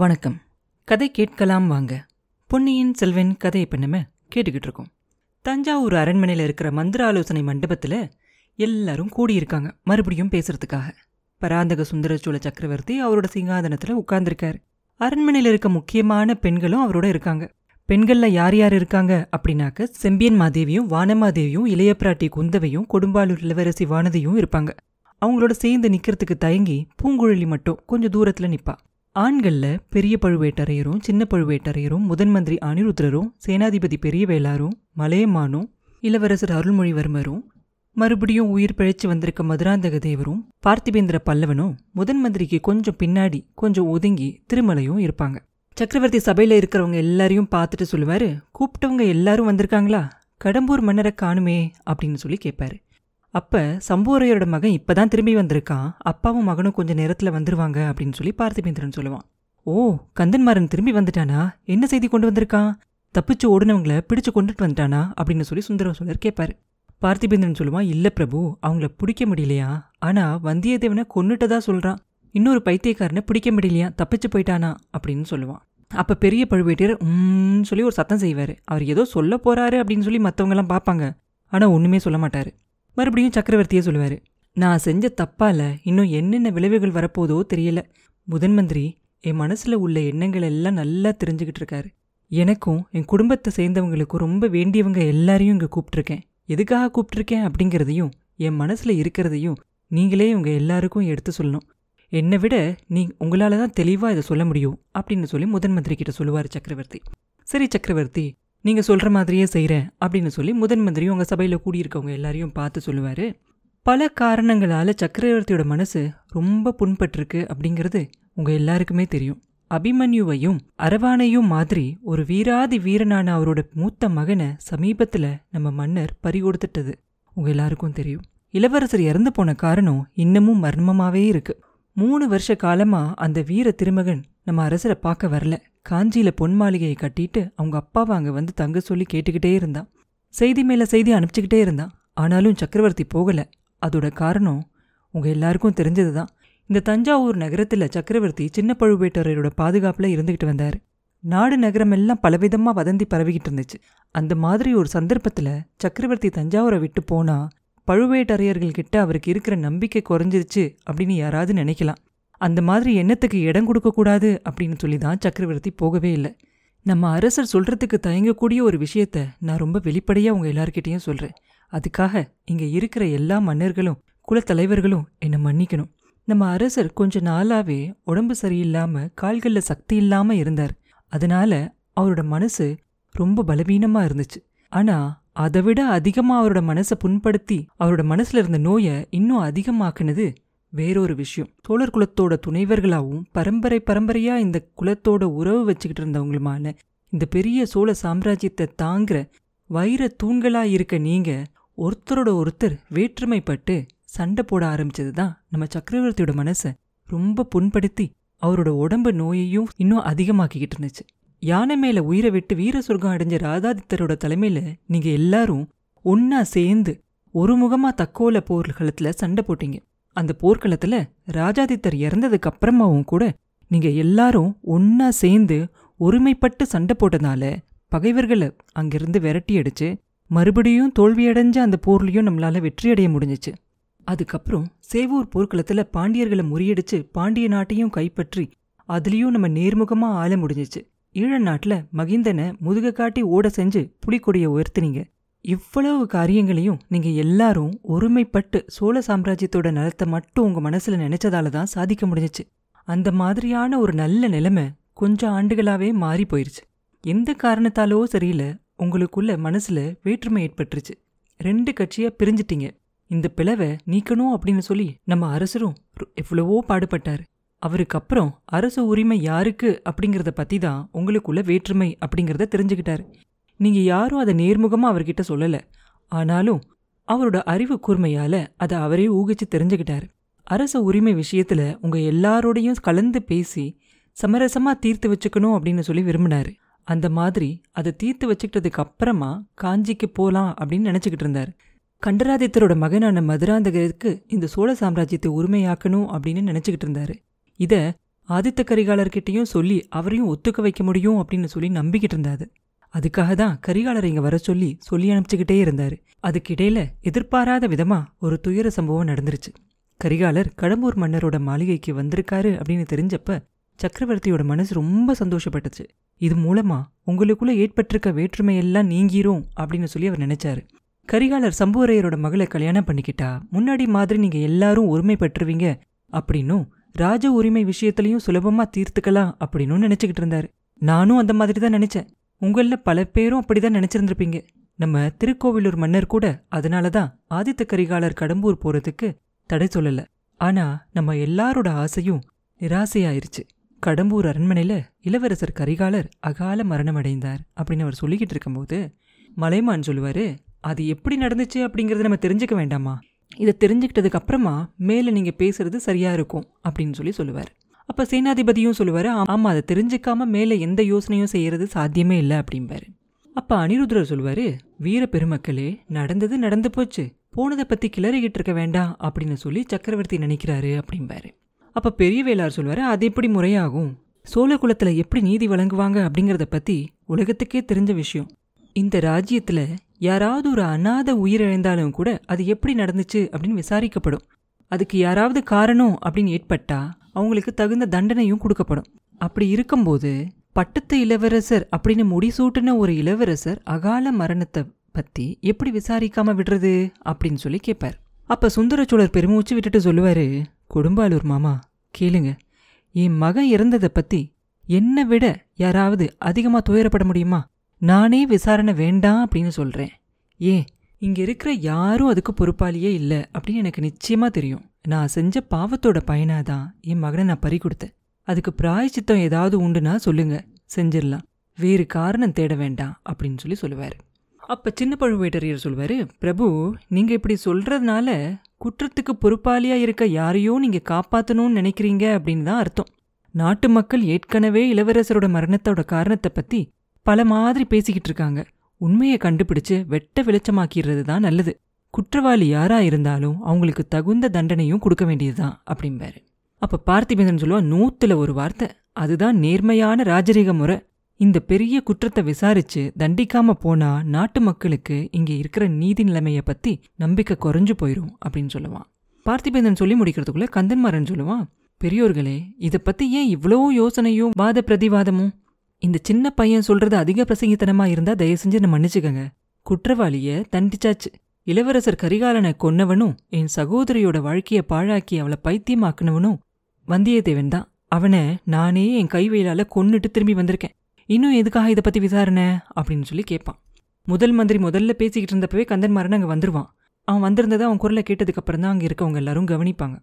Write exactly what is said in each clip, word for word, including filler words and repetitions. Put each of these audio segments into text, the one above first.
வணக்கம். கதை கேட்கலாம் வாங்க. பொன்னியின் செல்வன் கதையை பண்ணமே கேட்டுக்கிட்டு இருக்கோம். தஞ்சாவூர் அரண்மனையில் இருக்கிற மந்திர ஆலோசனை மண்டபத்தில் எல்லாரும் கூடியிருக்காங்க மறுபடியும் பேசுறதுக்காக. பராந்தக சுந்தரச்சோள சக்கரவர்த்தி அவரோட சிங்காதனத்தில் உட்கார்ந்துருக்காரு. அரண்மனையில் இருக்க முக்கியமான பெண்களும் அவரோட இருக்காங்க. பெண்களில் யார் யார் இருக்காங்க அப்படின்னாக்க, செம்பியன் மாதேவியும் வானமாதேவியும் இளைய பிராட்டி குந்தவையும் கொடும்பாலூர் இளவரசி வானதியும் இருப்பாங்க. அவங்களோட சேர்ந்து நிற்கிறதுக்கு தயங்கி பூங்குழலி மட்டும் கொஞ்சம் தூரத்தில் நிற்பா. ஆண்களில் பெரிய பழுவேட்டரையரும் சின்ன பழுவேட்டரையரும் முதன் மந்திரி அனிருத்தரும் சேனாதிபதி பெரிய வேளாரும் மலையமானும் இளவரசர் அருள்மொழிவர்மரும் மறுபடியும் உயிர் பிழைச்சி வந்திருக்க மதுராந்தக தேவரும் பார்த்திபேந்திர பல்லவனும் முதன் மந்திரிக்கு கொஞ்சம் பின்னாடி கொஞ்சம் ஒதுங்கி திருமலையும் இருப்பாங்க. சக்கரவர்த்தி சபையில் இருக்கிறவங்க எல்லாரையும் பார்த்துட்டு சொல்லுவார், கூப்பிட்டவங்க எல்லாரும் வந்திருக்காங்களா, கடம்பூர் மன்னரை காணுமே அப்படின்னு சொல்லி கேட்பாரு. அப்போ சம்புவரையரோட மகன் இப்போ தான் திரும்பி வந்திருக்கான், அப்பாவும் மகனும் கொஞ்சம் நேரத்தில் வந்துடுவாங்க அப்படின்னு சொல்லி பார்த்திபேந்திரன் சொல்லுவான். ஓ, கந்தன்மாரன் திரும்பி வந்துட்டானா, என்ன செய்தி கொண்டு வந்திருக்கான், தப்பிச்சு ஓடுனவங்களை பிடிச்சு கொண்டுட்டு வந்துட்டானா அப்படின்னு சொல்லி சுந்தரம் சொந்தர் கேட்பார். பார்த்திபேந்திரன் சொல்லுவான், இல்லை பிரபு, அவங்கள பிடிக்க முடியலையா, ஆனால் வந்தியத்தேவனை கொன்னுட்டதா சொல்கிறான், இன்னொரு பைத்தியக்காரனை பிடிக்க முடியலையா, தப்பிச்சு போயிட்டானா அப்படின்னு சொல்லுவான். அப்போ பெரிய பழுவேட்டரையர் ம் சொல்லி ஒரு சத்தம் செய்வார். அவர் ஏதோ சொல்ல போகிறாரு அப்படின்னு சொல்லி மற்றவங்களாம் பார்ப்பாங்க, ஆனால் ஒன்றுமே சொல்ல மாட்டார். மறுபடியும் சக்கரவர்த்தியே சொல்லுவார், நான் செஞ்ச தப்பால் இன்னும் என்னென்ன விளைவுகள் வரப்போதோ தெரியல, முதன் மந்திரி என் மனசில் உள்ள எண்ணங்கள் எல்லாம் நல்லா தெரிஞ்சுக்கிட்டு இருக்காரு, எனக்கும் என் குடும்பத்தை சேர்ந்தவங்களுக்கும் ரொம்ப வேண்டியவங்க எல்லாரையும் இங்கே கூப்பிட்ருக்கேன், எதுக்காக கூப்பிட்ருக்கேன் அப்படிங்கிறதையும் என் மனசில் இருக்கிறதையும் நீங்களே இவங்க எல்லாருக்கும் எடுத்து சொல்லணும், என்னை விட நீ உங்களால் தான் தெளிவாக இதை சொல்ல முடியும் அப்படின்னு சொல்லி முதன் மந்திரி கிட்ட சொல்லுவார் சக்கரவர்த்தி. சரி சக்கரவர்த்தி, நீங்கள் சொல்கிற மாதிரியே செய்கிறேன் அப்படின்னு சொல்லி முதன் மந்திரியும் உங்கள் சபையில் கூடியிருக்கவங்க எல்லாரையும் பார்த்து சொல்லுவார். பல காரணங்களால் சக்கரவர்த்தியோட மனசு ரொம்ப புண்பட்டிருக்கு அப்படிங்கிறது உங்கள் எல்லாருக்குமே தெரியும். அபிமன்யுவையும் அரவானையும் மாதிரி ஒரு வீராதி வீரனான அவரோட மூத்த மகனை சமீபத்தில் நம்ம மன்னர் பறிகொடுத்துட்டது உங்கள் எல்லாருக்கும் தெரியும். இளவரசர் இறந்து போன காரணம் இன்னமும் மர்மமாகவே இருக்குது. மூணு வருஷ காலமாக அந்த வீர திருமகன் நம்ம அரசரை பார்க்க வரல. காஞ்சியில் பொன் மாளிகையை கட்டிட்டு அவங்க அப்பாவை அங்கே வந்து தங்க சொல்லி கேட்டுக்கிட்டே இருந்தான், செய்தி மேலே செய்தி அனுப்பிச்சிக்கிட்டே இருந்தான். ஆனாலும் சக்கரவர்த்தி போகலை. அதோட காரணம் உங்கள் எல்லாருக்கும் தெரிஞ்சது தான். இந்த தஞ்சாவூர் நகரத்தில் சக்கரவர்த்தி சின்ன பழுவேட்டரையரோட பாதுகாப்பில் இருந்துக்கிட்டு வந்தார். நாடு நகரமெல்லாம் பலவிதமாக வதந்தி பரவிக்கிட்டு இருந்துச்சு. அந்த மாதிரி ஒரு சந்தர்ப்பத்தில் சக்கரவர்த்தி தஞ்சாவூரை விட்டு போனால் பழுவேட்டரையர்கள்கிட்ட அவருக்கு இருக்கிற நம்பிக்கை குறைஞ்சிருச்சு அப்படின்னு யாராவது நினைக்கலாம். அந்த மாதிரி எண்ணத்துக்கு இடம் கொடுக்கக்கூடாது அப்படின்னு சொல்லி தான் சக்கரவர்த்தி போகவே இல்லை. நம்ம அரசர் சொல்கிறதுக்கு தயங்கக்கூடிய ஒரு விஷயத்த நான் ரொம்ப வெளிப்படையாக உங்கள் எல்லார்கிட்டையும் சொல்கிறேன். அதுக்காக இங்கே இருக்கிற எல்லா மன்னர்களும் குலத்தலைவர்களும் என்னை மன்னிக்கணும். நம்ம அரசர் கொஞ்ச நாளாகவே உடம்பு சரியில்லாமல் கால்களில் சக்தி இல்லாமல் இருந்தார். அதனால் அவரோட மனசு ரொம்ப பலவீனமாக இருந்துச்சு. ஆனால் அதை விட அதிகமாக அவரோட மனசை புண்படுத்தி அவரோட மனசில் இருந்த நோயை இன்னும் அதிகமாக்குனது வேறொரு விஷயம். சோழர் குலத்தோட துணைவர்களாகவும் பரம்பரை பரம்பரையாக இந்த குலத்தோட உறவு வச்சுக்கிட்டு இருந்தவங்களுமான இந்த பெரிய சோழ சாம்ராஜ்யத்தை தாங்குற வைர தூண்களாக இருக்க நீங்கள் ஒருத்தரோட ஒருத்தர் வேற்றுமைப்பட்டு சண்டை போட ஆரம்பித்தது தான் நம்ம சக்கரவர்த்தியோட மனசை ரொம்ப புண்படுத்தி அவரோட உடம்பு நோயையும் இன்னும் அதிகமாக்கிக்கிட்டு இருந்துச்சு. யானை மேலே உயிரை விட்டு வீர சொர்க்கம் அடைஞ்ச ராதாதித்தரோட தலைமையில் நீங்கள் எல்லாரும் ஒன்றா சேர்ந்து ஒரு முகமாக தக்கோல போர்க்களத்தில் சண்டை போட்டீங்க. அந்த போர்க்களத்தில் ராஜாதித்தர் இறந்ததுக்கு அப்புறமாவும் கூட நீங்கள் எல்லாரும் ஒன்றா சேர்ந்து ஒருமைப்பட்டு சண்டை போட்டதால பகைவர்களை அங்கிருந்து விரட்டி அடித்து மறுபடியும் தோல்வியடைஞ்ச அந்த போர்லையும் நம்மளால் வெற்றியடைய முடிஞ்சிச்சு. அதுக்கப்புறம் சேவூர் போர்க்களத்தில் பாண்டியர்களை முறியடித்து பாண்டிய நாட்டையும் கைப்பற்றி அதுலேயும் நம்ம நேர்முகமாக ஆள முடிஞ்சிச்சு. ஈழ நாட்டில் மகீந்தனை முதுக காட்டி ஓட செஞ்சு புலிக்கொடியை உயர்த்தினீங்க. இவ்வளவு காரியங்களையும் நீங்கள் எல்லாரும் ஒருமைப்பட்டு சோழ சாம்ராஜ்யத்தோட நலத்தை மட்டும் உங்கள் மனசில் நினைச்சதால தான் சாதிக்க முடிஞ்சிச்சு. அந்த மாதிரியான ஒரு நல்ல நிலைமை கொஞ்சம் ஆண்டுகளாகவே மாறி போயிடுச்சு. எந்த காரணத்தாலோ சரியில்லை, உங்களுக்குள்ள மனசில் வேற்றுமை ஏற்பட்டுருச்சு. ரெண்டு கட்சியாக பிரிஞ்சிட்டிங்க. இந்த பிளவை நீக்கணும் அப்படின்னு சொல்லி நம்ம அரசரும் எவ்வளவோ பாடுபட்டார். அவருக்கு அப்புறம் அரசு உரிமை யாருக்கு அப்படிங்கிறத பற்றி தான் உங்களுக்குள்ள வேற்றுமை அப்படிங்கிறத தெரிஞ்சுக்கிட்டார். நீங்கள் யாரும் அதை நேர்முகமாக அவர்கிட்ட சொல்லலை, ஆனாலும் அவரோட அறிவு கூர்மையால் அதை அவரே ஊகிச்சு தெரிஞ்சுக்கிட்டார். அரச உரிமை விஷயத்தில் உங்கள் எல்லாரோடையும் கலந்து பேசி சமரசமாக தீர்த்து வச்சுக்கணும் அப்படின்னு சொல்லி விரும்பினார். அந்த மாதிரி அதை தீர்த்து வச்சுக்கிட்டதுக்கு அப்புறமா காஞ்சிக்கு போகலாம் அப்படின்னு நினச்சிக்கிட்டு இருந்தார். கண்டராதித்தரோட மகனான மதுராந்தகருக்கு இந்த சோழ சாம்ராஜ்யத்தை உரிமையாக்கணும் அப்படின்னு நினச்சிக்கிட்டு இருந்தார். இதை ஆதித்த கரிகாலர்கிட்டையும் சொல்லி அவரையும் ஒத்துக்க வைக்க முடியும் அப்படின்னு சொல்லி நம்பிக்கிட்டு இருந்தாரு. அதுக்காக தான் கரிகாலரை இங்கே வர சொல்லி சொல்லி அனுப்பிச்சுக்கிட்டே இருந்தார். அதுக்கிடையில எதிர்பாராத விதமாக ஒரு துயர சம்பவம் நடந்துருச்சு. கரிகாலர் கடம்பூர் மன்னரோட மாளிகைக்கு வந்திருக்காரு அப்படின்னு தெரிஞ்சப்ப சக்கரவர்த்தியோட மனசு ரொம்ப சந்தோஷப்பட்டுச்சு. இது மூலமாக உங்களுக்குள்ளே ஏற்பட்டிருக்க வேற்றுமையெல்லாம் நீங்கிரும் அப்படின்னு சொல்லி அவர் நினைச்சாரு. கரிகாலர் சம்புவரையரோட மகளை கல்யாணம் பண்ணிக்கிட்டா முன்னாடி மாதிரி நீங்கள் எல்லாரும் உரிமை பெற்றுவீங்க அப்படின்னும் ராஜ உரிமை விஷயத்துலையும் சுலபமாக தீர்த்துக்கலாம் அப்படின்னு நினச்சிக்கிட்டு இருந்தார். நானும் அந்த மாதிரி தான் நினச்சேன். உங்களில் பல பேரும் அப்படிதான் நினச்சிருந்துருப்பீங்க. நம்ம திருக்கோவிலூர் மன்னர் கூட அதனால தான் ஆதித்த கரிகாலர் கடம்பூர் போகிறதுக்கு தடை சொல்லலை. ஆனால் நம்ம எல்லாரோட ஆசையும் நிராசையாயிருச்சு. கடம்பூர் அரண்மனையில் இளவரசர் கரிகாலர் அகால மரணம் அடைந்தார் அப்படின்னு அவர் சொல்லிக்கிட்டு இருக்கும்போது மலையமான் சொல்லுவார், அது எப்படி நடந்துச்சு அப்படிங்கிறத நம்ம தெரிஞ்சுக்க வேண்டாமா, இதை தெரிஞ்சுக்கிட்டதுக்கு அப்புறமா மேலே நீங்கள் பேசுறது சரியாக இருக்கும் அப்படின்னு சொல்லி சொல்லுவார். அப்போ சேனாதிபதியும் சொல்லுவார், ஆமாம் அதை தெரிஞ்சுக்காம மேலே எந்த யோசனையும் செய்கிறது சாத்தியமே இல்லை அப்படிம்பாரு. அப்போ அனிருத்தர் சொல்லுவார், வீர பெருமக்களே நடந்தது நடந்து போச்சு, போனதை பற்றி கிளறிக்கிட்டு இருக்க வேண்டாம் அப்படின்னு சொல்லி சக்கரவர்த்தி நினைக்கிறாரு அப்படிம்பாரு. அப்போ பெரிய வேளார் சொல்லுவார், அது எப்படி முறையாகும், சோழ குலத்தில் எப்படி நீதி வழங்குவாங்க அப்படிங்கிறத பற்றி உலகத்துக்கே தெரிஞ்ச விஷயம். இந்த ராஜ்யத்தில் யாராவது ஒரு அநாத உயிரிழந்தாலும் கூட அது எப்படி நடந்துச்சு அப்படின்னு விசாரிக்கப்படும். அதுக்கு யாராவது காரணம் அப்படின்னு ஏற்பட்டா அவங்களுக்கு தகுந்த தண்டனையும் கொடுக்கப்படும். அப்படி இருக்கும்போது பட்டத்து இளவரசர் அப்படின்னு முடிசூட்டின ஒரு இளவரசர் அகால மரணத்தை பற்றி எப்படி விசாரிக்காமல் விடுறது அப்படின்னு சொல்லி கேட்பார். அப்போ சுந்தரச்சோளர் பெருமூச்சு விட்டுட்டு சொல்லுவார், கொடும்பாலூர் மாமா கேளுங்க, என் மகன் இறந்ததை பற்றி என்னை விட யாராவது அதிகமாக துயரப்பட முடியுமா? நானே விசாரணை வேண்டாம் அப்படின்னு சொல்கிறேன். ஏன் இங்கே இருக்கிற யாரும் அதுக்கு பொறுப்பாளியே இல்லை அப்படின்னு எனக்கு நிச்சயமாக தெரியும். நான் செஞ்ச பாவத்தோட பயனாக தான் என் மகனை நான் பறி கொடுத்தேன். அதுக்கு பிராயச்சித்தம் ஏதாவது உண்டுன்னா சொல்லுங்க, செஞ்சிடலாம், வேறு காரணம் தேட வேண்டாம் அப்படின்னு சொல்லி சொல்லுவார். அப்போ சின்ன பழுவேட்டரையர் சொல்வார், பிரபு நீங்கள் இப்படி சொல்கிறதுனால குற்றத்துக்கு பொறுப்பாளியாக இருக்க யாரையோ நீங்கள் காப்பாற்றணும்னு நினைக்கிறீங்க அப்படின்னு தான் அர்த்தம். நாட்டு மக்கள் ஏற்கனவே இளவரசரோட மரணத்தோட காரணத்தை பற்றி பல மாதிரி பேசிக்கிட்டு இருக்காங்க. உண்மையை கண்டுபிடிச்சு வெட்ட வெளிச்சமாக்கிறது தான் நல்லது. குற்றவாளி யாராக இருந்தாலும் அவங்களுக்கு தகுந்த தண்டனையும் கொடுக்க வேண்டியது தான் அப்படிம்பாரு. அப்போ பார்த்திபேந்திரன் சொல்லுவா, நூற்றுல ஒரு வார்த்தை, அதுதான் நேர்மையான ராஜரீக முறை. இந்த பெரிய குற்றத்தை விசாரித்து தண்டிக்காமல் போனால் நாட்டு மக்களுக்கு இங்கே இருக்கிற நீதி நிலைமையை பற்றி நம்பிக்கை குறைஞ்சு போயிடும் அப்படின்னு சொல்லுவான். பார்த்திபேந்தன் சொல்லி முடிக்கிறதுக்குள்ளே கந்தன்மாரன் சொல்லுவான், பெரியோர்களே இதை பற்றி ஏன் இவ்வளோ யோசனையும் வாத பிரதிவாதமும்? இந்த சின்ன பையன் சொல்கிறது அதிக பிரசங்கித்தனமாக இருந்தால் தயவு செஞ்சு நான் மன்னிச்சுக்கங்க. குற்றவாளியை தண்டிச்சாச்சு. இளவரசர் கரிகாலனை கொன்னவனும் என் சகோதரியோட வாழ்க்கையை பாழாக்கி அவளை பைத்தியமாக்குனவனும் வந்தியத்தேவன் தான். அவனை நானே என் கைவேலால் கொன்னுட்டு திரும்பி வந்திருக்கேன். இன்னும் எதுக்காக இதை பற்றி விசாரணை அப்படின்னு சொல்லி கேட்பான். முதல் மந்திரி முதல்ல பேசிக்கிட்டு இருந்தப்பவே கந்தன்மாரன் அங்கே வந்துடுவான். அவன் வந்திருந்ததை அவன் குரலை கேட்டதுக்கப்புறம் தான் அங்கே இருக்கவங்க எல்லாரும் கவனிப்பாங்க.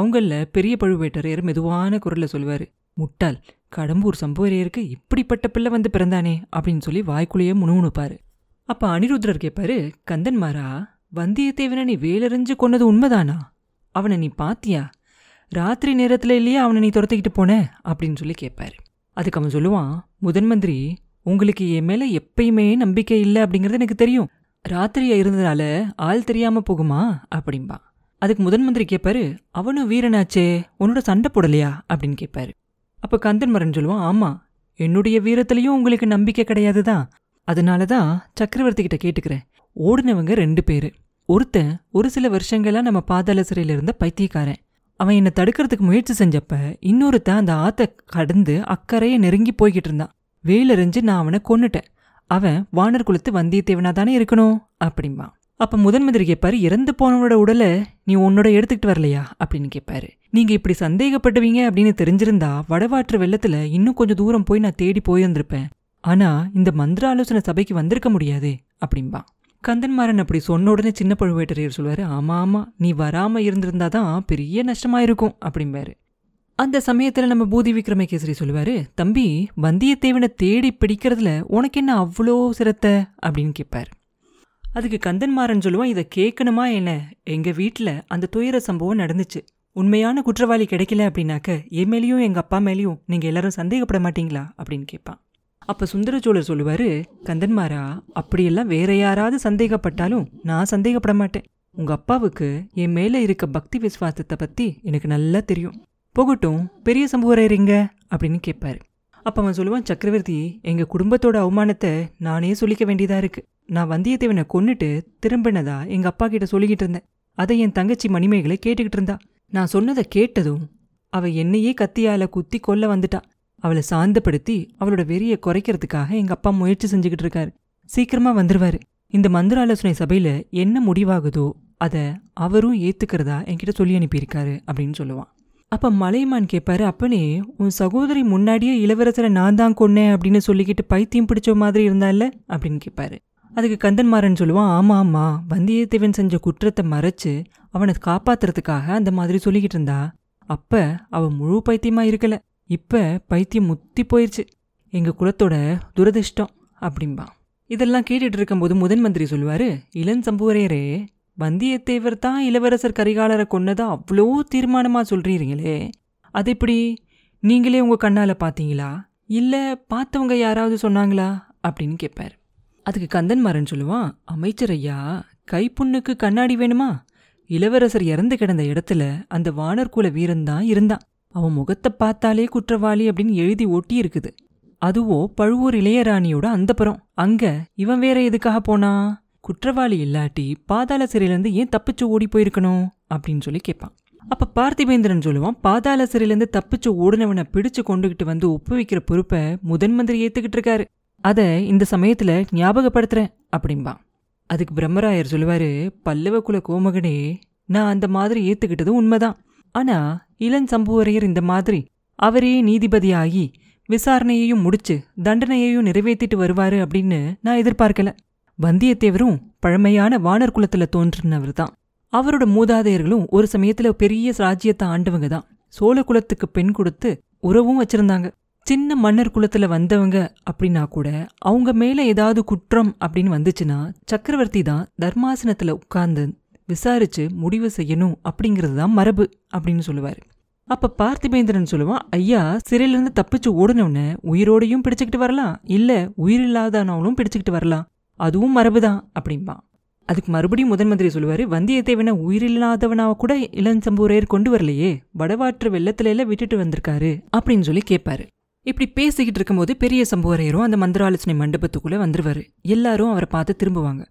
அவங்களில் பெரிய பழுவேட்டரையர் மெதுவான குரலில் சொல்வார், முட்டாள், கடம்பூர் சம்புவரையருக்கு இப்படிப்பட்ட பிள்ளை வந்து பிறந்தானே அப்படின்னு சொல்லி வாய்க்குள்ளேயே முணுமுணுப்பார். அப்போ அனிருத்தர் கேட்பார், கந்தன்மாரா வந்தியத்தேவனை நீ வேலறிஞ்சு கொன்னது உண்மைதானா? அவனை நீ பார்த்தியா? ராத்திரி நேரத்தில் இல்லையே அவனை நீ துரத்திக்கிட்டு போன அப்படின்னு சொல்லி கேட்பார். அதுக்கு அவன் சொல்லுவான், முதன் மந்திரி உங்களுக்கு என் மேலே எப்பயுமே நம்பிக்கை இல்லை அப்படிங்கிறது எனக்கு தெரியும். ராத்திரியா இருந்ததுனால ஆள் தெரியாமல் போகுமா அப்படின்பா. அதுக்கு முதன் மந்திரி கேட்பாரு, அவனும் வீரனாச்சே, உன்னோட சண்டை போடலையா அப்படின்னு கேட்பாரு. அப்போ கந்தன்மாரன் சொல்லுவான், ஆமாம் என்னுடைய வீரத்திலையும் உங்களுக்கு நம்பிக்கை கிடையாது தான். அதனால தான் சக்கரவர்த்தி கிட்ட கேட்டுக்கிறேன். ஓடினவங்க ரெண்டு பேர். ஒருத்தன் ஒரு சில வருஷங்களாக நம்ம பாதாள சிறையில் இருந்த பைத்தியக்காரன். அவன் என்னை தடுக்கிறதுக்கு முயற்சி செஞ்சப்ப இன்னொருத்தன் அந்த ஆற்றை கடந்து அக்கறையை நெருங்கி போய்கிட்டு இருந்தான். வேலறிஞ்சு நான் அவனை கொன்னுட்டேன். அவன் வானர் குலத்து வந்தியத்தேவனா தானே இருக்கணும் அப்படின்பா. அப்போ முதன் மந்திரி கேட்பாரு, இறந்து போனவனோட உடலை நீ உன்னோட எடுத்துக்கிட்டு வரலையா அப்படின்னு கேட்பாரு. நீங்கள் இப்படி சந்தேகப்பட்டுவீங்க அப்படின்னு தெரிஞ்சிருந்தா வடவாற்று வெள்ளத்தில் இன்னும் கொஞ்சம் தூரம் போய் நான் தேடி போயிருந்திருப்பேன். ஆனால் இந்த மந்திர ஆலோசனை சபைக்கு வந்திருக்க முடியாது அப்படின்பா. கந்தன்மாரன் அப்படி சொன்ன உடனே சின்ன பழுவேட்டரையர் சொல்லுவார், ஆமாம் ஆமாம் நீ வராமல் இருந்திருந்தா தான் பெரிய நஷ்டமாக இருக்கும் அப்படிம்பாரு. அந்த சமயத்தில் நம்ம பூதி விக்ரமகேசரி சொல்லுவார், தம்பி வந்தியத்தேவனை தேடி பிடிக்கிறதுல உனக்கு என்ன அவ்வளோ சிரத்தை அப்படின்னு கேட்பார். அதுக்கு கந்தன்மாரன் சொல்லுவான், இதை கேட்கணுமா என்ன, எங்கள் வீட்டில் அந்த துயர சம்பவம் நடந்துச்சு, உண்மையான குற்றவாளி கிடைக்கல அப்படின்னாக்க என் மேலேயும் எங்கள் அப்பா மேலேயும் நீங்கள் எல்லாரும் சந்தேகப்பட மாட்டீங்களா அப்படின்னு கேட்பான். அப்போ சுந்தரச்சோழர் சொல்லுவார், கந்தன்மாரா அப்படியெல்லாம் வேற யாராவது சந்தேகப்பட்டாலும் நான் சந்தேகப்பட மாட்டேன். உங்கள் அப்பாவுக்கு என் மேலே இருக்க பக்தி விசுவாசத்தை பற்றி எனக்கு நல்லா தெரியும். போகட்டும், பெரிய சம்புவரையர் எங்க அப்படின்னு கேட்பாரு. அப்போ அவன் சொல்லுவான், சக்கரவர்த்தி, எங்கள் குடும்பத்தோட அவமானத்தை நானே சொல்லிக்க வேண்டியதாக இருக்குது. நான் வந்தியத்தேவனை கொன்னுட்டு திரும்பினதா எங்கள் அப்பா கிட்ட சொல்லிக்கிட்டு இருந்தேன். அதை என் தங்கச்சி மணிமேகலை கேட்டுக்கிட்டு இருந்தா. நான் சொன்னதை கேட்டதும் அவள் என்னையே கத்தியால் குத்தி கொல்ல வந்துட்டா. அவளை சாந்தப்படுத்தி அவளோட வெறியை குறைக்கிறதுக்காக எங்கள் அப்பா முயற்சி செஞ்சுக்கிட்டு இருக்காரு. சீக்கிரமாக வந்துடுவார். இந்த மந்திர ஆலோசனை சபையில் என்ன முடிவாகுதோ அதை அவரும் ஏற்றுக்கிறதா என்கிட்ட சொல்லி அனுப்பியிருக்காரு அப்படின்னு சொல்லுவான். அப்போ மலையமான் கேட்பாரு, அப்பனே, உன் சகோதரி முன்னாடியே இளவரசரை நான் தான் கொன்னேன் அப்படின்னு சொல்லிக்கிட்டு பைத்தியம் பிடிச்ச மாதிரி இருந்தால அப்படின்னு கேட்பாரு. அதுக்கு கந்தன்மாரன் சொல்லுவான், ஆமாம் ஆமாம், வந்தியத்தேவன் செஞ்ச குற்றத்தை மறைச்சு அவனை காப்பாற்றுறதுக்காக அந்த மாதிரி சொல்லிக்கிட்டு இருந்தா. அப்போ அவன் முழு பைத்தியமாக இருக்கலை, இப்போ பைத்தியம் முத்தி போயிடுச்சு. எங்கள் குலத்தோட துரதிருஷ்டம் அப்படின்பா. இதெல்லாம் கேட்டுட்டு இருக்கும்போது முதன் மந்திரி சொல்லுவார், இளன் சம்புவரையரே, வந்தியத்தேவர் தான் இளவரசர் கரிகாலரை கொன்னதா அவ்வளோ தீர்மானமாக சொல்கிறீங்களே, அது எப்படி? நீங்களே உங்கள் கண்ணால் பார்த்தீங்களா, இல்லை பார்த்தவங்க யாராவது சொன்னாங்களா அப்படின்னு கேட்பார். அதுக்கு கந்தன்மாரன் சொல்லுவான், அமைச்சர் ஐயா, கைப்புண்ணுக்கு கண்ணாடி வேணுமா? இளவரசர் இறந்து கிடந்த இடத்துல அந்த வானர்குல வீரன்தான் இருந்தான். அவன் முகத்தை பார்த்தாலே குற்றவாளி அப்படின்னு எழுதி ஒட்டி இருக்குது. அதுவோ பழுவூர் இளையராணியோட அந்தப்புறம். அங்கே இவன் வேற எதுக்காக போனா? குற்றவாளி இல்லாட்டி பாதாள சிறையிலேருந்து ஏன் தப்பிச்சு ஓடி போயிருக்கணும் அப்படின்னு சொல்லி கேட்பான். அப்போ பார்த்திபேந்திரன் சொல்லுவான், பாதாள சிறையிலேருந்து தப்பிச்சு ஓடினவனை பிடிச்சு கொண்டுகிட்டு வந்து ஒப்பு வைக்கிற பொறுப்பை முதன் மந்திரி ஏற்றுக்கிட்டு இருக்காரு. அதை இந்த சமயத்தில் ஞாபகப்படுத்துகிறேன் அப்படின்பா. அதுக்கு பிரம்மராயர் சொல்லுவார், பல்லவ குல கோமகனே, நான் அந்த மாதிரி ஏற்றுக்கிட்டது உண்மைதான். ஆனால் இளன் சம்புவரையர் இந்த மாதிரி அவரே நீதிபதியாகி விசாரணையையும் முடிச்சு தண்டனையையும் நிறைவேற்றிட்டு வருவார் அப்படின்னு நான் எதிர்பார்க்கல. வந்தியத்தேவரும் பழமையான வானர் குலத்தில் தோன்றினவர் தான். அவரோட மூதாதையர்களும் ஒரு சமயத்தில் பெரிய ராஜ்யத்தை ஆண்டவங்க தான். சோழ குலத்துக்கு பெண் கொடுத்து உறவும் வச்சுருந்தாங்க. சின்ன மன்னர் குலத்தில் வந்தவங்க அப்படின்னா கூட அவங்க மேலே ஏதாவது குற்றம் அப்படின்னு வந்துச்சுன்னா சக்கரவர்த்தி தான் தர்மாசனத்தில் உட்கார்ந்து விசாரித்து முடிவு செய்யணும் அப்படிங்கிறது தான் மரபு அப்படின்னு சொல்லுவார். அப்போ பார்த்திபேந்திரன் சொல்லுவான், ஐயா, சிறையிலேருந்து தப்பிச்சு ஓடணும்னு உயிரோடையும் பிடிச்சிக்கிட்டு வரலாம், இல்லை உயிரில்லாதவனும் பிடிச்சிக்கிட்டு வரலாம், அதுவும் மரபுதான் அப்படின்பான். அதுக்கு மறுபடியும் முதன் மந்திரி சொல்லுவார், வந்தியத்தேவனை உயிரில்லாதவனாக கூட இளன் சம்புவரையர் கொண்டு வரலையே, வடவாற்று வெள்ளத்தில விட்டுட்டு வந்திருக்காரு அப்படின்னு சொல்லி கேட்பாரு. இப்படி பேசிக்கிட்டு இருக்கும்போது பெரிய சம்புவரையரும் அந்த மந்திராலோசனை மண்டபத்துக்குள்ளே வந்துருவார். எல்லாரும் அவரை பார்த்து திரும்புவாங்க.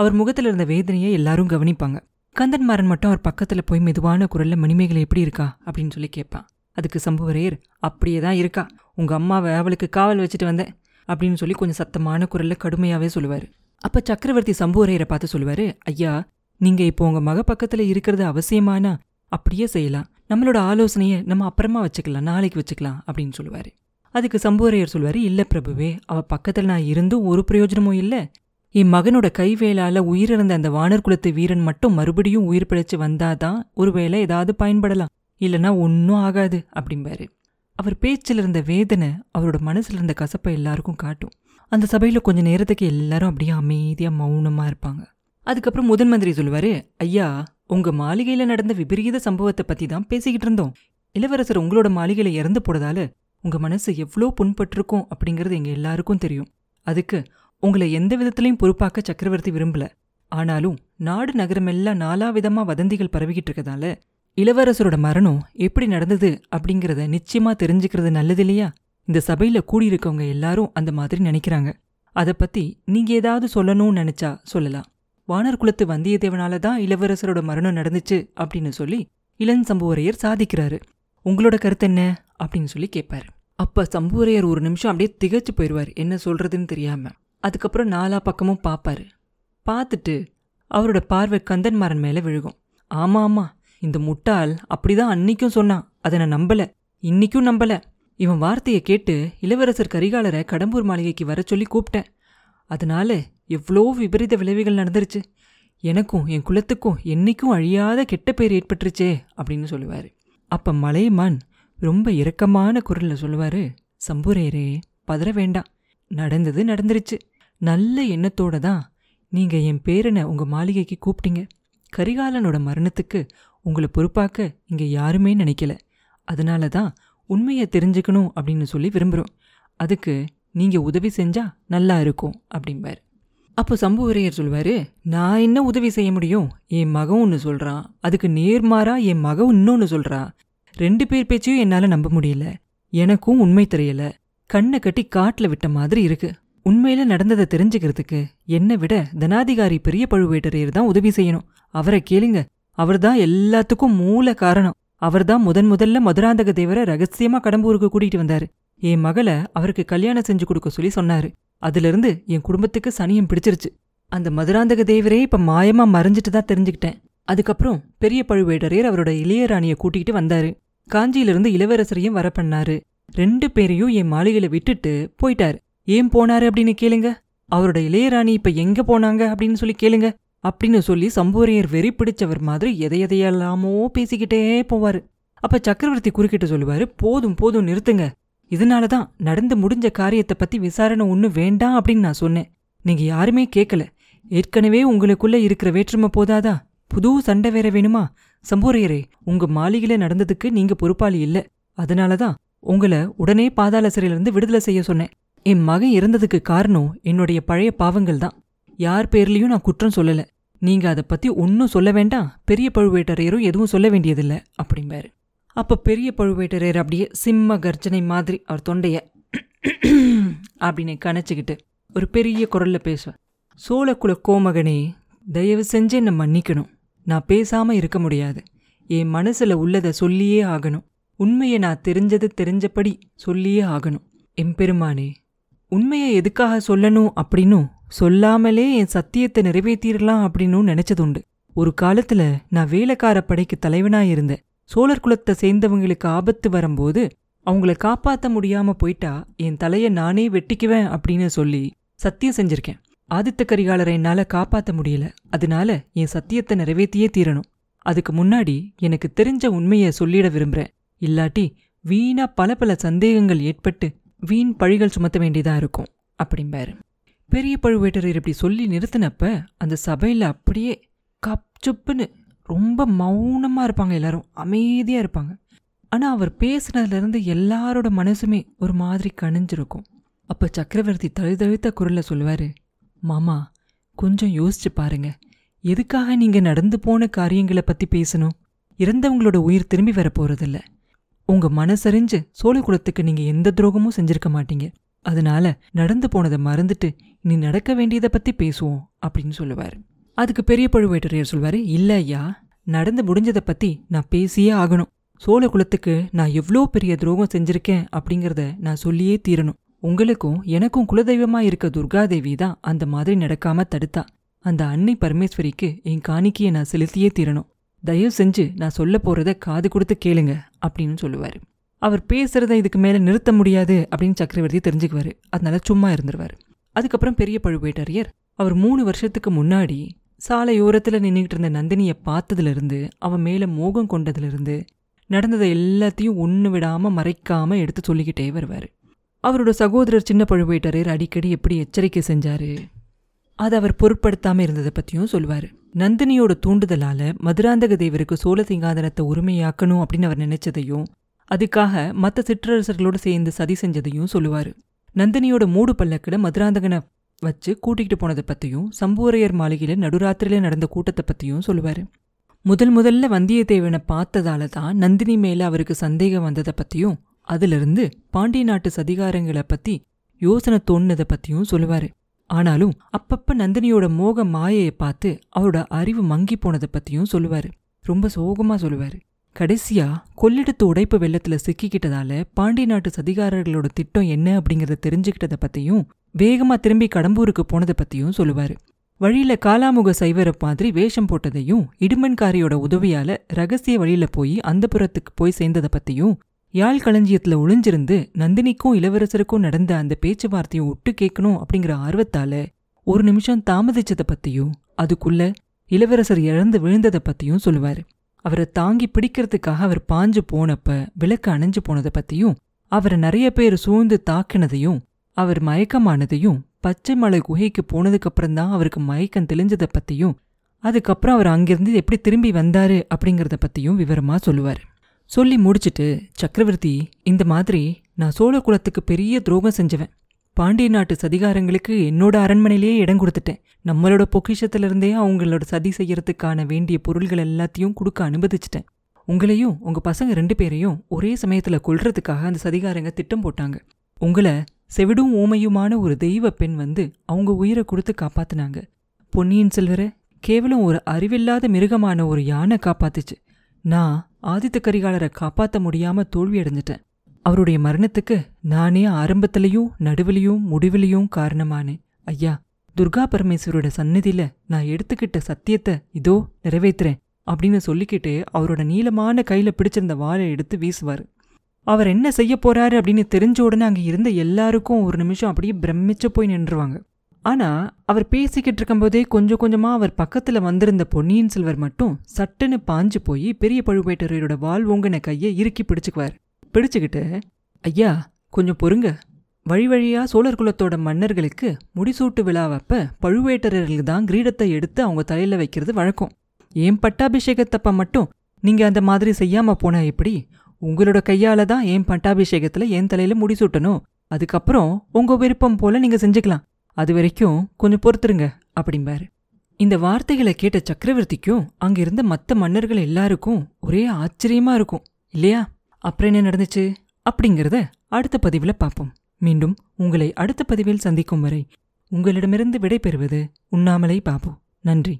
அவர் முகத்தில் இருந்த வேதனையை எல்லாரும் கவனிப்பாங்க. கந்தன்மாரன் மட்டும் அவர் பக்கத்தில் போய் மெதுவான குரலில், மணிமேகலை எப்படி இருக்கா அப்படின்னு சொல்லி கேட்பான். அதுக்கு சம்புவரையர், அப்படியே தான் இருக்கா, உங்கள் அம்மாவை அவளுக்கு காவல் வச்சுட்டு வந்தேன் அப்படின்னு சொல்லி கொஞ்சம் சத்தமான குரலில் கடுமையாகவே சொல்லுவார். அப்போ சக்கரவர்த்தி சம்புவரையரை பார்த்து சொல்லுவார், ஐயா, நீங்கள் இப்போ உங்கள் மக பக்கத்தில் இருக்கிறது அவசியமானா அப்படியே செய்யலாம், நம்மளோட ஆலோசனையை நம்ம அப்புறமா வச்சுக்கலாம், நாளைக்கு வச்சுக்கலாம் அப்படின்னு சொல்லுவார். அதுக்கு சம்புவரையர் சொல்லுவார், இல்லை பிரபுவே, அவள் பக்கத்தில் நான் இருந்தும் ஒரு பிரயோஜனமும் இல்லை. என் மகனோட கைவேளால் உயிரிழந்த அந்த வானர் குலத்து வீரன் மட்டும் மறுபடியும் உயிர் பிழைச்சி வந்தாதான் ஒருவேளை ஏதாவது பயன்படலாம், இல்லைனா ஒன்றும் ஆகாது அப்படிம்பாரு. அவர் பேச்சில் இருந்த வேதனை, அவரோட மனசில் இருந்த கசப்பை எல்லாருக்கும் காட்டும். அந்த சபையில் கொஞ்சம் நேரத்துக்கு எல்லாரும் அப்படியே அமைதியாக மௌனமாக இருப்பாங்க. அதுக்கப்புறம் முதன் மந்திரி சொல்லுவார், ஐயா, உங்கள் மாளிகையில் நடந்த விபரீத சம்பவத்தை பற்றி தான் பேசிக்கிட்டு இருந்தோம். இளவரசர் உங்களோட மாளிகையில் இறந்து போனதால் உங்கள் மனசு எவ்வளோ புண்பட்டிருக்கும் அப்படிங்கிறது எங்கள் எல்லாருக்கும் தெரியும். அதுக்கு உங்களை எந்த விதத்துலையும் பொறுப்பாக்க சக்கரவர்த்தி விரும்பலை. ஆனாலும் நாடு நகரமெல்லாம் நாலா விதமாக வதந்திகள் பரவிக்கிட்டு இருக்கதால இளவரசரோட மரணம் எப்படி நடந்தது அப்படிங்கிறத நிச்சயமாக தெரிஞ்சுக்கிறது நல்லது இல்லையா? இந்த சபையில் கூடியிருக்கவங்க எல்லாரும் அந்த மாதிரி நினைக்கிறாங்க. அதை பற்றி நீங்கள் ஏதாவது சொல்லணும்னு நினச்சா சொல்லலாம். வானர் குலத்து வந்தியத்தேவனால தான் இளவரசரோட மரணம் நடந்துச்சு அப்படின்னு சொல்லி இளன் சம்புவரையர் சாதிக்கிறாரு. உங்களோட கருத்து என்ன அப்படின்னு சொல்லி கேட்பாரு. அப்போ சம்புவரையர் ஒரு நிமிஷம் அப்படியே திகச்சு போயிடுவார், என்ன சொல்கிறதுன்னு தெரியாமல். அதுக்கப்புறம் நாலா பக்கமும் பார்ப்பார். பார்த்துட்டு அவரோட பார்வை கந்தன்மாரன் மேலே விழுகும். ஆமாம் ஆமாம், இந்த முட்டாள் அப்படிதான் அன்னைக்கும் சொன்னான், அதை நான் நம்பலை, இன்னைக்கும் நம்பலை. இவன் வார்த்தையை கேட்டு இளவரசர் கரிகாலரை கடம்பூர் மாளிகைக்கு வர சொல்லி கூப்பிட்டேன். அதனால எவ்வளோ விபரீத விளைவுகள் நடந்துருச்சு. எனக்கும் என் குலத்துக்கும் என்றைக்கும் அழியாத கெட்ட பேர் ஏற்பட்டுருச்சே அப்படின்னு சொல்லுவார். அப்போ மலையமான் ரொம்ப இரக்கமான குரலில் சொல்லுவார், சம்புரையரே, பதற வேண்டாம், நடந்தது நடந்துருச்சு. நல்ல எண்ணத்தோடு தான் நீங்கள் என் பேரனை உங்கள் மாளிகைக்கு கூப்பிட்டீங்க. கரிகாலனோட மரணத்துக்கு உங்களை பொறுப்பாக்க இங்கே யாருமே நினைக்கல. அதனால தான் உண்மையை தெரிஞ்சுக்கணும் அப்படின்னு சொல்லி விரும்புகிறோம். அதுக்கு நீங்கள் உதவி செஞ்சால் நல்லா இருக்கும் அப்படிம்பார். அப்போ சம்புவரையர் சொல்வார், நான் என்ன உதவி செய்ய முடியும்? என் மகன் ஒன்று சொல்கிறான், அதுக்கு நேர்மாறாக என் மகன் இன்னொன்று சொல்கிறா, ரெண்டு பேர் பேச்சையும் என்னால் நம்ப முடியல. எனக்கும் உண்மை தெரியல, கண்ணை கட்டி காட்டில் விட்ட மாதிரி இருக்கு. உண்மையில நடந்ததை தெரிஞ்சுக்கிறதுக்கு என்னை விட தனாதிகாரி பெரிய பழுவேட்டரையர் தான் உதவி செய்யணும். அவரை கேளுங்க, அவர் தான் எல்லாத்துக்கும் மூல காரணம். அவர் தான் முதன் முதல்ல மதுராந்தக தேவரை ரகசியமா கடம்பூருக்கு கூட்டிகிட்டு வந்தாரு. என் மகளை அவருக்கு கல்யாணம் செஞ்சு கொடுக்க சொல்லி சொன்னாரு. அதிலிருந்து என் குடும்பத்துக்கு சனியம் பிடிச்சிருச்சு. அந்த மதுராந்தக தேவரே இப்போ மாயமா மறைஞ்சிட்டு தான் தெரிஞ்சுக்கிட்டேன். அதுக்கப்புறம் பெரிய பழுவேட்டரையர் அவரோட இளையராணியை கூட்டிகிட்டு வந்தாரு. காஞ்சியிலிருந்து இளவரசரையும் வர பண்ணாரு. ரெண்டு பேரையும் என் மாளிகையில விட்டுட்டு போயிட்டாரு. ஏன் போனாரு அப்படின்னு கேளுங்க, அவரோட இளையராணி இப்ப எங்க போனாங்க அப்படின்னு சொல்லி கேளுங்க அப்படின்னு சொல்லி சம்பூரையர் வெறி பிடிச்சவர் மாதிரி எதை எதையெல்லாமோ பேசிக்கிட்டே போவாரு. அப்ப சக்கரவர்த்தி குறுக்கிட்டு சொல்லுவாரு, போதும் போதும் நிறுத்துங்க, இதனாலதான் நடந்து முடிஞ்ச காரியத்தை பத்தி விசாரணை ஒண்ணு வேண்டாம் அப்படின்னு நான் சொன்னேன். நீங்க யாருமே கேட்கல. ஏற்கனவே உங்களுக்குள்ள இருக்கிற வேற்றுமை போதாதா? புது சண்டை வேற வேணுமா? சம்பூரையரே, உங்க மாளிகையில நடந்ததுக்கு நீங்க பொறுப்பாளி இல்ல. அதனாலதான் உங்களை உடனே பாதாள சிறையிலிருந்து விடுதலை செய்ய சொன்னேன். என் மகன் இறந்ததுக்கு காரணம் என்னுடைய பழைய பாவங்கள் தான். யார் பேர்லையும் நான் குற்றம் சொல்லல. நீங்க அதை பத்தி ஒன்னும் சொல்ல வேண்டாம், பெரிய பழுவேட்டரையரும் எதுவும் சொல்ல வேண்டியதில்லை அப்படிம்பாரு. அப்ப பெரிய பழுவேட்டரையர் அப்படியே சிம்ம கர்ஜனை மாதிரி அவர் தொண்டைய அப்படின்னு கணச்சிக்கிட்டு ஒரு பெரிய குரல்ல பேசுவார். சோழக்குல கோமகனே, தயவு செஞ்சு என்னை மன்னிக்கணும். நான் பேசாம இருக்க முடியாது. என் மனசுல உள்ளதை சொல்லியே ஆகணும். உண்மையை நான் தெரிஞ்சது தெரிஞ்சபடி சொல்லியே ஆகணும். எம்பெருமானே, உண்மையை எதுக்காக சொல்லணும் அப்படின்னும் சொல்லாமலே என் சத்தியத்தை நிறைவேற்றிடலாம் அப்படின்னும் நினைச்சதுண்டு. ஒரு காலத்துல நான் வேலைக்கார படைக்கு தலைவனாயிருந்தேன். சோழர் குலத்தை சேர்ந்தவங்களுக்கு ஆபத்து வரும்போது அவங்கள காப்பாற்ற முடியாம போயிட்டா என் தலையை நானே வெட்டிக்குவேன் அப்படின்னு சொல்லி சத்தியம் செஞ்சிருக்கேன். ஆதித்த கரிகாலரை என்னால காப்பாற்ற முடியல. அதனால என் சத்தியத்தை நிறைவேற்றியே தீரணும். அதுக்கு முன்னாடி எனக்கு தெரிஞ்ச உண்மையை சொல்லிட விரும்புறேன். இல்லாட்டி வீணா பல பல சந்தேகங்கள் ஏற்பட்டு வீண் பழிகள் சுமத்த வேண்டியதா இருக்கும் அப்படிம்பாரு. பெரிய பழுவேட்டரையர் இப்படி சொல்லி நிறுத்தினப்ப அந்த சபையில அப்படியே கப்சுப்புன்னு ரொம்ப மௌனமா இருப்பாங்க. எல்லாரும் அமைதியா இருப்பாங்க. ஆனா அவர் பேசுனதுல இருந்து எல்லாரோட மனசுமே ஒரு மாதிரி கணிஞ்சிருக்கும். அப்ப சக்கரவர்த்தி தழுதழுத்த குரல்ல சொல்லுவாரு, மாமா கொஞ்சம் யோசிச்சு பாருங்க. எதுக்காக நீங்க நடந்து போன காரியங்களை பத்தி பேசணும்? இறந்தவங்களோட உயிர் திரும்பி வர போறதில்ல. உங்க மனசறிஞ்சு சோழ குலத்துக்கு நீங்க எந்த துரோகமும் செஞ்சிருக்க மாட்டீங்க. அதனால நடந்து போனதை மறந்துட்டு நீ நடக்க வேண்டியதை பத்தி பேசுவோம் அப்படின்னு சொல்லுவாரு. அதுக்கு பெரிய பழுவேட்டரையர் சொல்வாரு, இல்ல ஐயா, நடந்து முடிஞ்சதை பத்தி நான் பேசியே ஆகணும். சோழ குலத்துக்கு நான் எவ்வளோ பெரிய துரோகம் செஞ்சிருக்கேன் அப்படிங்கிறத நான் சொல்லியே தீரணும். உங்களுக்கும் எனக்கும் குலதெய்வமா இருக்க துர்காதேவி தான் அந்த மாதிரி நடக்காம தடுத்தா. அந்த அன்னை பரமேஸ்வரிக்கு என் காணிக்கையை நான் செலுத்தியே தீரணும். தயவு செஞ்சு நான் சொல்ல போறத காது கொடுத்து கேளுங்க அப்படின்னு சொல்லுவாரு. அவர் பேசுறத இதுக்கு மேல நிறுத்த முடியாது அப்படின்னு சக்கரவர்த்தி தெரிஞ்சுக்குவாரு. அதனால சும்மா இருந்துருவாரு. அதுக்கப்புறம் பெரிய பழுவேட்டரையர் அவர் மூணு வருஷத்துக்கு முன்னாடி சாலையோரத்துல நின்றுகிட்டு இருந்த நந்தினியை பார்த்ததுல இருந்து, அவன் மேல மோகம் கொண்டதுல இருந்து நடந்ததை எல்லாத்தையும் ஒண்ணு விடாம மறைக்காம எடுத்து சொல்லிக்கிட்டே வருவாரு. அவரோட சகோதரர் சின்ன பழுவேட்டரையர் அடிக்கடி எப்படி எச்சரிக்கை செஞ்சாரு, அதை அவர் பொருட்படுத்தாம இருந்ததை பத்தியும் சொல்லுவாரு. நந்தினியோட தூண்டுதலால மதுராந்தக தேவருக்கு சோழ சிங்காதனத்தை உரிமையாக்கணும் அப்படின்னு அவர் நினைச்சதையும், அதுக்காக மற்ற சிற்றரசர்களோடு சேர்ந்து சதி செஞ்சதையும் சொல்லுவாரு. நந்தினியோட மூடு பல்லக்கில் மதுராந்தகனை வச்சு கூட்டிகிட்டு போனதை பத்தியும், சம்பூரையர் மாளிகையில நடுராத்திரியில நடந்த கூட்டத்தை பத்தியும் சொல்லுவாரு. முதல் முதல்ல வந்தியத்தேவனை பார்த்ததால தான் நந்தினி மேல அவருக்கு சந்தேகம் வந்ததை பத்தியும், அதிலிருந்து பாண்டிய நாட்டு சதிகாரங்களை பத்தி யோசனை தோணுனதை பத்தியும் சொல்லுவாரு. ஆனாலும் அப்பப்ப நந்தினியோட மோக மாயையை பார்த்து அவரோட அறிவு மங்கி போனதை பத்தியும் சொல்லுவாரு. ரொம்ப சோகமா சொல்லுவாரு. கடைசியா கொள்ளிடத்து உடைப்பு வெள்ளத்துல சிக்கிக்கிட்டதால பாண்டிய நாட்டு சதிகாரர்களோட திட்டம் என்ன அப்படிங்கறத தெரிஞ்சுக்கிட்டதை பத்தியும், வேகமா திரும்பி கடம்பூருக்கு போனதை பத்தியும் சொல்லுவாரு. வழியில காலாமுக சைவர மாதிரி வேஷம் போட்டதையும், இடுமன்காரியோட உதவியால ரகசிய வழியில போய் அந்த புறத்துக்கு போய் சேர்ந்ததை பத்தியும், யாழ் களஞ்சியத்துல ஒளிஞ்சிருந்து நந்தினிக்கும் இளவரசருக்கும் நடந்த அந்த பேச்சுவார்த்தையை ஒட்டு கேட்கணும் அப்படிங்கிற ஆர்வத்தால ஒரு நிமிஷம் தாமதிச்சதை பத்தியும், அதுக்குள்ள இளவரசர் இழந்து விழுந்ததை பத்தியும் சொல்லுவாரு. அவரை தாங்கி பிடிக்கிறதுக்காக அவர் பாஞ்சு போனப்ப விளக்கு அணைஞ்சு போனதை பத்தியும், அவரை நிறைய பேர் சூழ்ந்து தாக்கினதையும், அவர் மயக்கமானதையும், பச்சை மலை குகைக்கு போனதுக்கு அப்புறம்தான் அவருக்கு மயக்கம் தெளிஞ்சதை பத்தியும், அதுக்கப்புறம் அவர் அங்கிருந்து எப்படி திரும்பி வந்தாரு அப்படிங்கிறத பத்தியும் விவரமா சொல்லுவாரு. சொல்லி முடிச்சுட்டு சக்கரவர்த்தி, இந்த மாதிரி நான் சோழ குலத்துக்கு பெரிய துரோகம் செஞ்சவன். பாண்டிய நாட்டு சதிகாரங்களுக்கு என்னோட அரண்மனையிலேயே இடம் கொடுத்துட்டேன். நம்மளோட பொக்கிஷத்திலிருந்தே அவங்களோட சதி செய்யறதுக்கான வேண்டிய பொருள்கள் எல்லாத்தையும் கொடுக்க அனுமதிச்சிட்டேன். உங்களையும் உங்கள் பசங்க ரெண்டு பேரையும் ஒரே சமயத்தில் கொல்றதுக்காக அந்த சதிகாரங்க திட்டம் போட்டாங்க. உங்களை செவிடும் ஊமையுமான ஒரு தெய்வ பெண் வந்து அவங்க உயிரை கொடுத்து காப்பாற்றினாங்க. பொன்னியின் செல்வரை கேவலம் ஒரு அறிவில்லாத மிருகமான ஒரு யானை காப்பாத்துச்சு. நான் ஆதித்த கரிகாலரை காப்பாற்ற முடியாமல் தோல்வியடைஞ்சிட்டேன். அவருடைய மரணத்துக்கு நானே ஆரம்பத்திலையும் நடுவிலையும் முடிவிலையும் காரணமானேன். ஐயா, துர்கா பரமேஸ்வரோட சந்நிதியில் நான் எடுத்துக்கிட்ட சத்தியத்தை இதோ நிறைவேற்றுறேன் அப்படின்னு சொல்லிக்கிட்டு அவரோட நீளமான கையில் பிடிச்சிருந்த வாளை எடுத்து வீசுவார். அவர் என்ன செய்ய போகிறாரு அப்படின்னு தெரிஞ்ச உடனே அங்கே இருந்த எல்லாருக்கும் ஒரு நிமிஷம் அப்படியே பிரமிச்சு போய் நின்றுவாங்க. ஆனால் அவர் பேசிக்கிட்டு இருக்கும்போதே கொஞ்சம் கொஞ்சமாக அவர் பக்கத்தில் வந்திருந்த பொன்னியின் செல்வர் மட்டும் சட்டுன்னு பாஞ்சு போய் பெரிய பழுவேட்டரையரோட வாள் ஓங்கின கையை இறுக்கி பிடிச்சிக்குவார். பிடிச்சுக்கிட்டு, ஐயா கொஞ்சம் பொறுங்க, வழி வழியாக சோழர் குலத்தோட மன்னர்களுக்கு முடிசூட்டு விழாவப்ப பழுவேட்டரர்களுக்கு தான் கிரீடத்தை எடுத்து அவங்க தலையில் வைக்கிறது வழக்கம். ஏன் பட்டாபிஷேகத்தப்ப மட்டும் நீங்கள் அந்த மாதிரி செய்யாமல் போனால் எப்படி? உங்களோட கையால் தான் ஏன் பட்டாபிஷேகத்தில் என் தலையில் முடிசூட்டணும். அதுக்கப்புறம் உங்கள் விருப்பம் போல் நீங்கள் செஞ்சுக்கலாம். அது வரைக்கும் கொஞ்சம் பொறுத்துருங்க அப்படிம்பார். இந்த வார்த்தைகளை கேட்ட சக்கரவர்த்திக்கும் அங்கே இருந்த மற்ற மன்னர்கள் எல்லாருக்கும் ஒரே ஆச்சரியமாக இருக்கும் இல்லையா? அப்புறம் என்ன நடந்துச்சு அப்படிங்கிறத அடுத்த பதிவில் பார்ப்போம். மீண்டும் உங்களை அடுத்த பதிவில் சந்திக்கும் வரை உங்களிடமிருந்து விடை பெறுவது உண்ணாமலை பாபு. நன்றி.